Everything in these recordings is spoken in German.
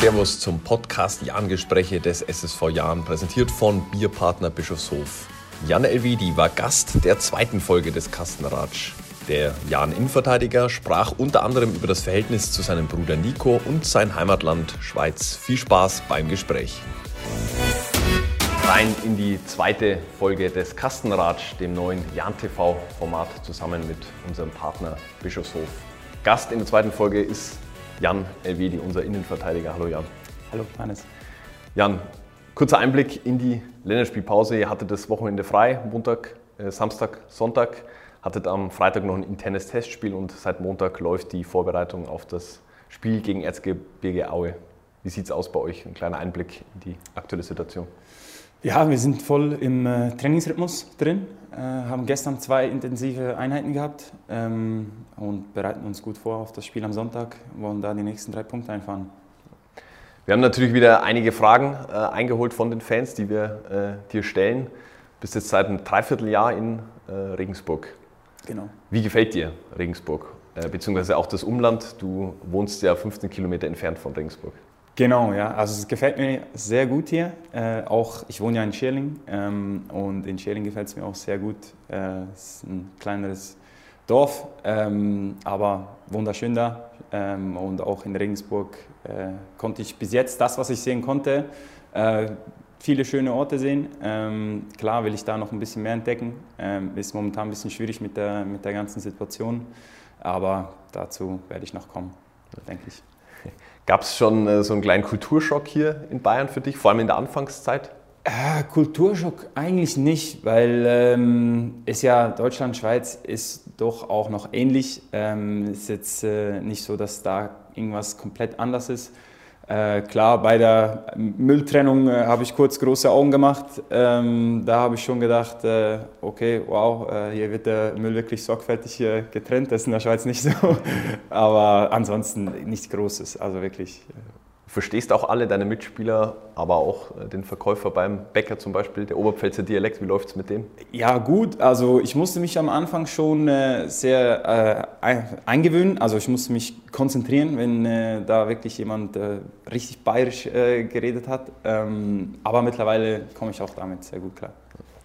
Servus zum Podcast Jahn-Gespräche des SSV Jahn, präsentiert von Bierpartner Bischofshof. Jan Elvedi war Gast der zweiten Folge des Kastenratsch. Der Jahn-Innenverteidiger sprach unter anderem über das Verhältnis zu seinem Bruder Nico und sein Heimatland Schweiz. Viel Spaß beim Gespräch. Rein in die zweite Folge des Kastenratsch, dem neuen Jahn-TV-Format, zusammen mit unserem Partner Bischofshof. Gast in der zweiten Folge ist Jan Elvedi, unser Innenverteidiger. Hallo Jan. Hallo Hannes. Jan, kurzer Einblick in die Länderspielpause. Ihr hattet das Wochenende frei, Montag, Samstag, Sonntag. Hattet am Freitag noch ein internes Testspiel und seit Montag läuft die Vorbereitung auf das Spiel gegen Erzgebirge Aue. Wie sieht es aus bei euch? Ein kleiner Einblick in die aktuelle Situation. Ja, wir sind voll im Trainingsrhythmus drin, haben gestern 2 intensive Einheiten gehabt und bereiten uns gut vor auf das Spiel am Sonntag, wollen da die nächsten 3 Punkte einfahren. Wir haben natürlich wieder einige Fragen eingeholt von den Fans, die wir dir stellen. Du bist jetzt seit einem Dreivierteljahr in Regensburg. Genau. Wie gefällt dir Regensburg, beziehungsweise auch das Umland? Du wohnst ja 15 Kilometer entfernt von Regensburg. Genau, ja. Also es gefällt mir sehr gut hier. Auch ich wohne ja in Schierling und in Schierling gefällt es mir auch sehr gut. Es ist ein kleineres Dorf, aber wunderschön da. Und auch in Regensburg konnte ich bis jetzt das, was ich sehen konnte, viele schöne Orte sehen. Klar will ich da noch ein bisschen mehr entdecken. Ist momentan ein bisschen schwierig mit der ganzen Situation, aber dazu werde ich noch kommen, denke ich. Gab es schon so einen kleinen Kulturschock hier in Bayern für dich, vor allem in der Anfangszeit? Kulturschock eigentlich nicht, weil es ja Deutschland, Schweiz ist doch auch noch ähnlich. Ist jetzt nicht so, dass da irgendwas komplett anders ist. Klar, bei der Mülltrennung habe ich kurz große Augen gemacht. Da habe ich schon gedacht, okay, wow, hier wird der Müll wirklich sorgfältig getrennt. Das ist in der Schweiz nicht so. Aber ansonsten nichts Großes, also wirklich. Du verstehst auch alle deine Mitspieler, aber auch den Verkäufer beim Bäcker zum Beispiel, der Oberpfälzer Dialekt, wie läuft es mit dem? Ja gut, also ich musste mich am Anfang schon sehr eingewöhnen, also ich musste mich konzentrieren, wenn da wirklich jemand richtig bayerisch geredet hat, aber mittlerweile komme ich auch damit sehr gut klar.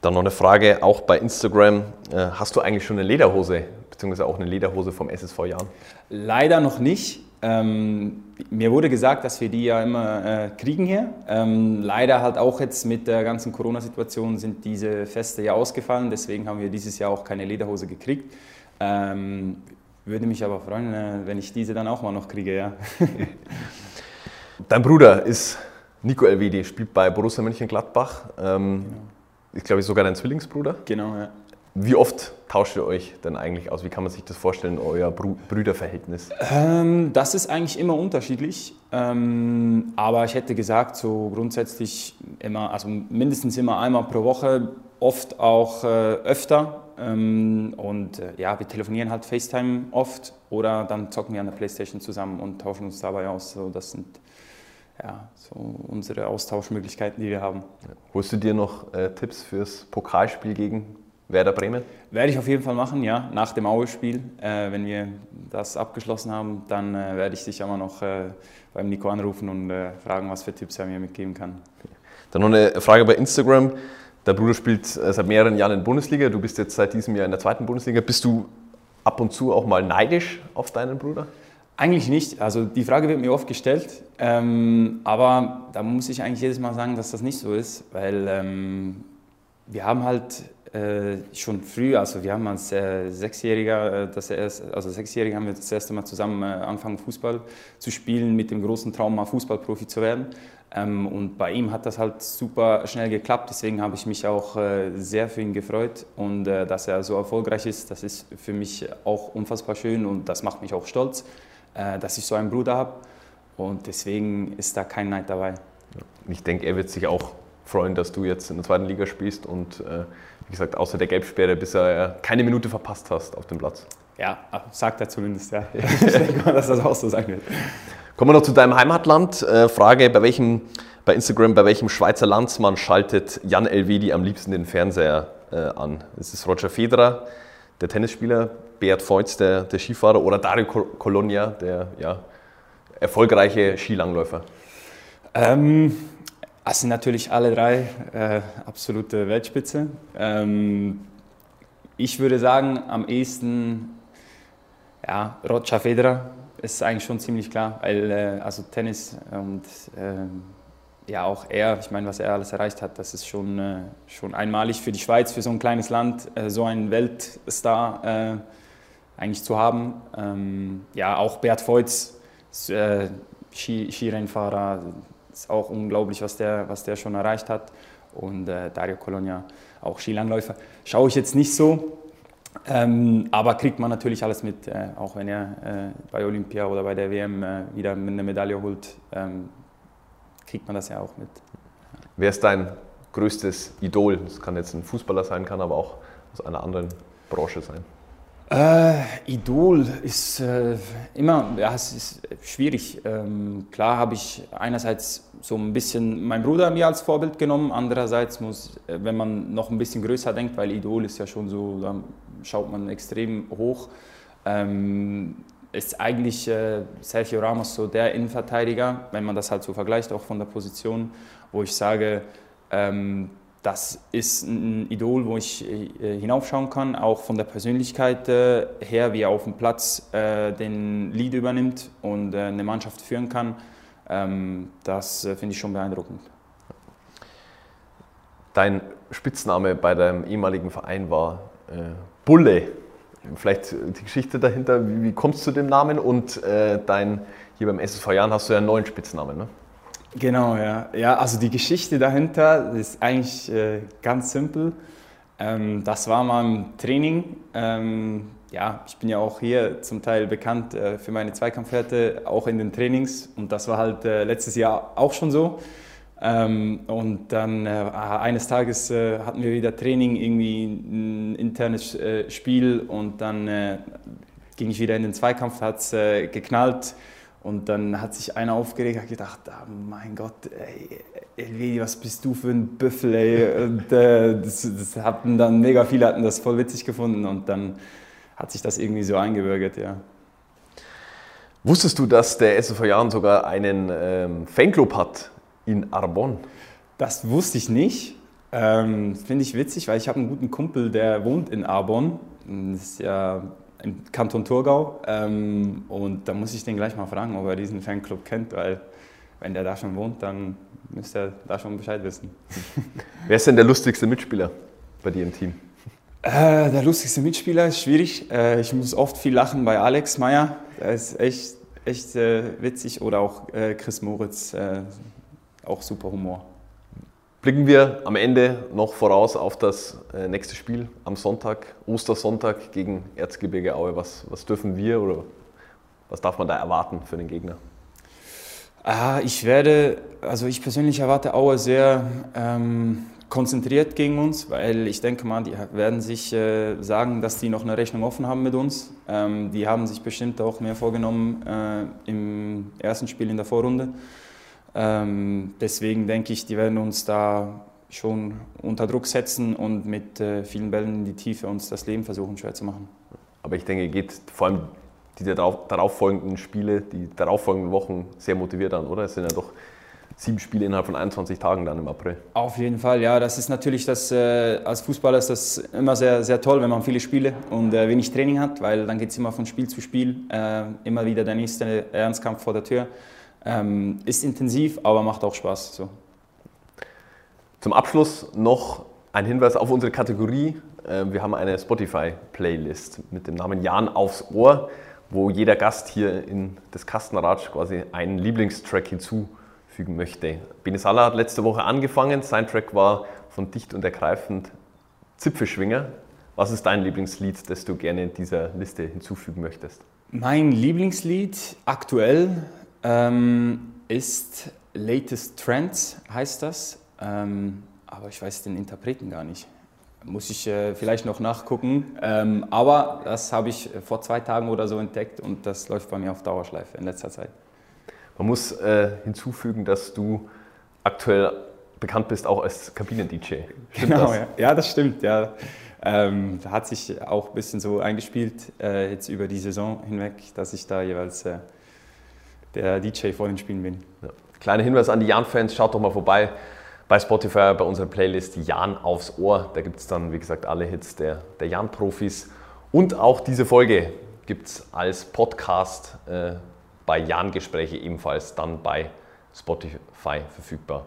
Dann noch eine Frage, auch bei Instagram, hast du eigentlich schon eine Lederhose, beziehungsweise auch eine Lederhose vom SSV Jahn? Leider noch nicht. Mir wurde gesagt, dass wir die ja immer kriegen hier. Leider halt auch jetzt mit der ganzen Corona-Situation sind diese Feste ja ausgefallen. Deswegen haben wir dieses Jahr auch keine Lederhose gekriegt. Würde mich aber freuen, wenn ich diese dann auch mal noch kriege. Ja. Dein Bruder ist Nico Elvedi, spielt bei Borussia Mönchengladbach. Genau. Ich glaube, sogar dein Zwillingsbruder. Genau, ja. Wie oft tauscht ihr euch denn eigentlich aus? Wie kann man sich das vorstellen, euer Brüderverhältnis? Das ist eigentlich immer unterschiedlich. Aber ich hätte gesagt, so grundsätzlich immer, also mindestens immer einmal pro Woche, oft auch öfter. Und ja, wir telefonieren halt FaceTime oft oder dann zocken wir an der Playstation zusammen und tauschen uns dabei aus. So, das sind ja so unsere Austauschmöglichkeiten, die wir haben. Holst du dir noch Tipps fürs Pokalspiel gegen Werder Bremen? Werde ich auf jeden Fall machen, ja. Nach dem Aue-Spiel, wenn wir das abgeschlossen haben, dann werde ich sicher mal noch beim Nico anrufen und fragen, was für Tipps er mir mitgeben kann. Okay. Dann noch eine Frage bei Instagram. Der Bruder spielt seit mehreren Jahren in der Bundesliga. Du bist jetzt seit diesem Jahr in der zweiten Bundesliga. Bist du ab und zu auch mal neidisch auf deinen Bruder? Eigentlich nicht. Also die Frage wird mir oft gestellt, aber da muss ich eigentlich jedes Mal sagen, dass das nicht so ist, weil wir haben halt schon früh, also wir haben als Sechsjähriger haben wir das erste Mal zusammen angefangen Fußball zu spielen, mit dem großen Traum mal Fußballprofi zu werden. Und bei ihm hat das halt super schnell geklappt, deswegen habe ich mich auch sehr für ihn gefreut und dass er so erfolgreich ist, das ist für mich auch unfassbar schön und das macht mich auch stolz, dass ich so einen Bruder habe und deswegen ist da kein Neid dabei. Ich denke, er wird sich auch freuen, dass du jetzt in der zweiten Liga spielst und wie gesagt, außer der Gelbsperre bisher keine Minute verpasst hast auf dem Platz. Ja, sagt er zumindest, ja. Ich denke mal, dass das auch so sein wird. Kommen wir noch zu deinem Heimatland. Frage, bei Instagram, bei welchem Schweizer Landsmann schaltet Jan Elvedi am liebsten den Fernseher an? Ist es Roger Federer, der Tennisspieler, Bert Voitz, der Skifahrer oder Dario Cologna, der ja, erfolgreiche Skilangläufer? Es sind natürlich alle drei absolute Weltspitze. Ich würde sagen, am ehesten ja, Roger Federer ist eigentlich schon ziemlich klar, weil also Tennis und ja auch er, ich meine, was er alles erreicht hat, das ist schon einmalig für die Schweiz, für so ein kleines Land, so einen Weltstar eigentlich zu haben. Ja, auch Bert Voitz, Skirennfahrer, ist auch unglaublich, was der schon erreicht hat. Und Dario Cologna, auch Skilangläufer, schaue ich jetzt nicht so, aber kriegt man natürlich alles mit, auch wenn er bei Olympia oder bei der WM wieder eine Medaille holt, kriegt man das ja auch mit. Wer ist dein größtes Idol? Das kann jetzt ein Fußballer sein, kann aber auch aus einer anderen Branche sein. Idol ist immer, ja, es ist schwierig. Klar habe ich einerseits so ein bisschen meinen Bruder mir als Vorbild genommen, andererseits muss, wenn man noch ein bisschen größer denkt, weil Idol ist ja schon so, da schaut man extrem hoch, ist eigentlich Sergio Ramos so der Innenverteidiger, wenn man das halt so vergleicht, auch von der Position, wo ich sage, das ist ein Idol, wo ich hinaufschauen kann, auch von der Persönlichkeit her, wie er auf dem Platz den Lead übernimmt und eine Mannschaft führen kann. Das finde ich schon beeindruckend. Dein Spitzname bei deinem ehemaligen Verein war Bulle. Vielleicht die Geschichte dahinter, wie kommst du zu dem Namen? Und hier beim SSV Jahn hast du ja einen neuen Spitznamen, ne? Genau, ja. Ja, also die Geschichte dahinter ist eigentlich ganz simpel. Das war mal im Training. Ja, ich bin ja auch hier zum Teil bekannt für meine Zweikampfwerte, auch in den Trainings. Und das war halt letztes Jahr auch schon so. Und dann eines Tages hatten wir wieder Training, irgendwie ein internes Spiel. Und dann ging ich wieder in den Zweikampf, hat es geknallt. Und dann hat sich einer aufgeregt, hat gedacht, oh mein Gott, ey, Elvedi, was bist du für ein Büffel, ey. Und das hatten dann mega viele, hatten das voll witzig gefunden und dann hat sich das irgendwie so eingebürgert, ja. Wusstest du, dass der SSV Jahn sogar einen Fanclub hat in Arbon? Das wusste ich nicht. Finde ich witzig, weil ich habe einen guten Kumpel, der wohnt in Arbon. Das ist ja im Kanton Thurgau, und da muss ich den gleich mal fragen, ob er diesen Fanclub kennt, weil wenn der da schon wohnt, dann müsste er da schon Bescheid wissen. Wer ist denn der lustigste Mitspieler bei dir im Team? Der lustigste Mitspieler ist schwierig. Ich muss oft viel lachen bei Alex Meyer, der ist echt witzig, oder auch Chris Moritz, auch super Humor. Blicken wir am Ende noch voraus auf das nächste Spiel am Sonntag, Ostersonntag gegen Erzgebirge Aue. Was dürfen wir oder was darf man da erwarten für den Gegner? Ich persönlich erwarte Aue sehr konzentriert gegen uns, weil ich denke mal, die werden sich sagen, dass die noch eine Rechnung offen haben mit uns. Die haben sich bestimmt auch mehr vorgenommen im ersten Spiel in der Vorrunde. Deswegen denke ich, die werden uns da schon unter Druck setzen und mit vielen Bällen in die Tiefe uns das Leben versuchen schwer zu machen. Aber ich denke, geht vor allem die darauffolgenden Spiele, die darauffolgenden Wochen sehr motiviert an, oder? Es sind ja doch 7 Spiele innerhalb von 21 Tagen dann im April. Auf jeden Fall, ja. Das ist natürlich, als Fußballer ist das immer sehr, sehr toll, wenn man viele Spiele und wenig Training hat, weil dann geht es immer von Spiel zu Spiel, immer wieder der nächste Ernstkampf vor der Tür. Ist intensiv, aber macht auch Spaß. So. Zum Abschluss noch ein Hinweis auf unsere Kategorie. Wir haben eine Spotify-Playlist mit dem Namen Jan aufs Ohr, wo jeder Gast hier in das Kastenratsch quasi einen Lieblingstrack hinzufügen möchte. Bene Salah hat letzte Woche angefangen. Sein Track war von Dicht und Ergreifend Zipfelschwinger. Was ist dein Lieblingslied, das du gerne dieser Liste hinzufügen möchtest? Mein Lieblingslied aktuell ist Latest Trends, heißt das, aber ich weiß den Interpreten gar nicht. Muss ich vielleicht noch nachgucken, aber das habe ich vor 2 Tagen oder so entdeckt und das läuft bei mir auf Dauerschleife in letzter Zeit. Man muss hinzufügen, dass du aktuell bekannt bist auch als Kabinen-DJ. Genau, das? Ja, das stimmt. Ja. Hat sich auch ein bisschen so eingespielt jetzt über die Saison hinweg, dass ich da jeweils der DJ vor den Spielen bin. Ja. Kleiner Hinweis an die Jahn-Fans, schaut doch mal vorbei bei Spotify, bei unserer Playlist Jahn aufs Ohr. Da gibt es dann, wie gesagt, alle Hits der Jahn-Profis. Und auch diese Folge gibt es als Podcast bei Jahn-Gespräche ebenfalls dann bei Spotify verfügbar.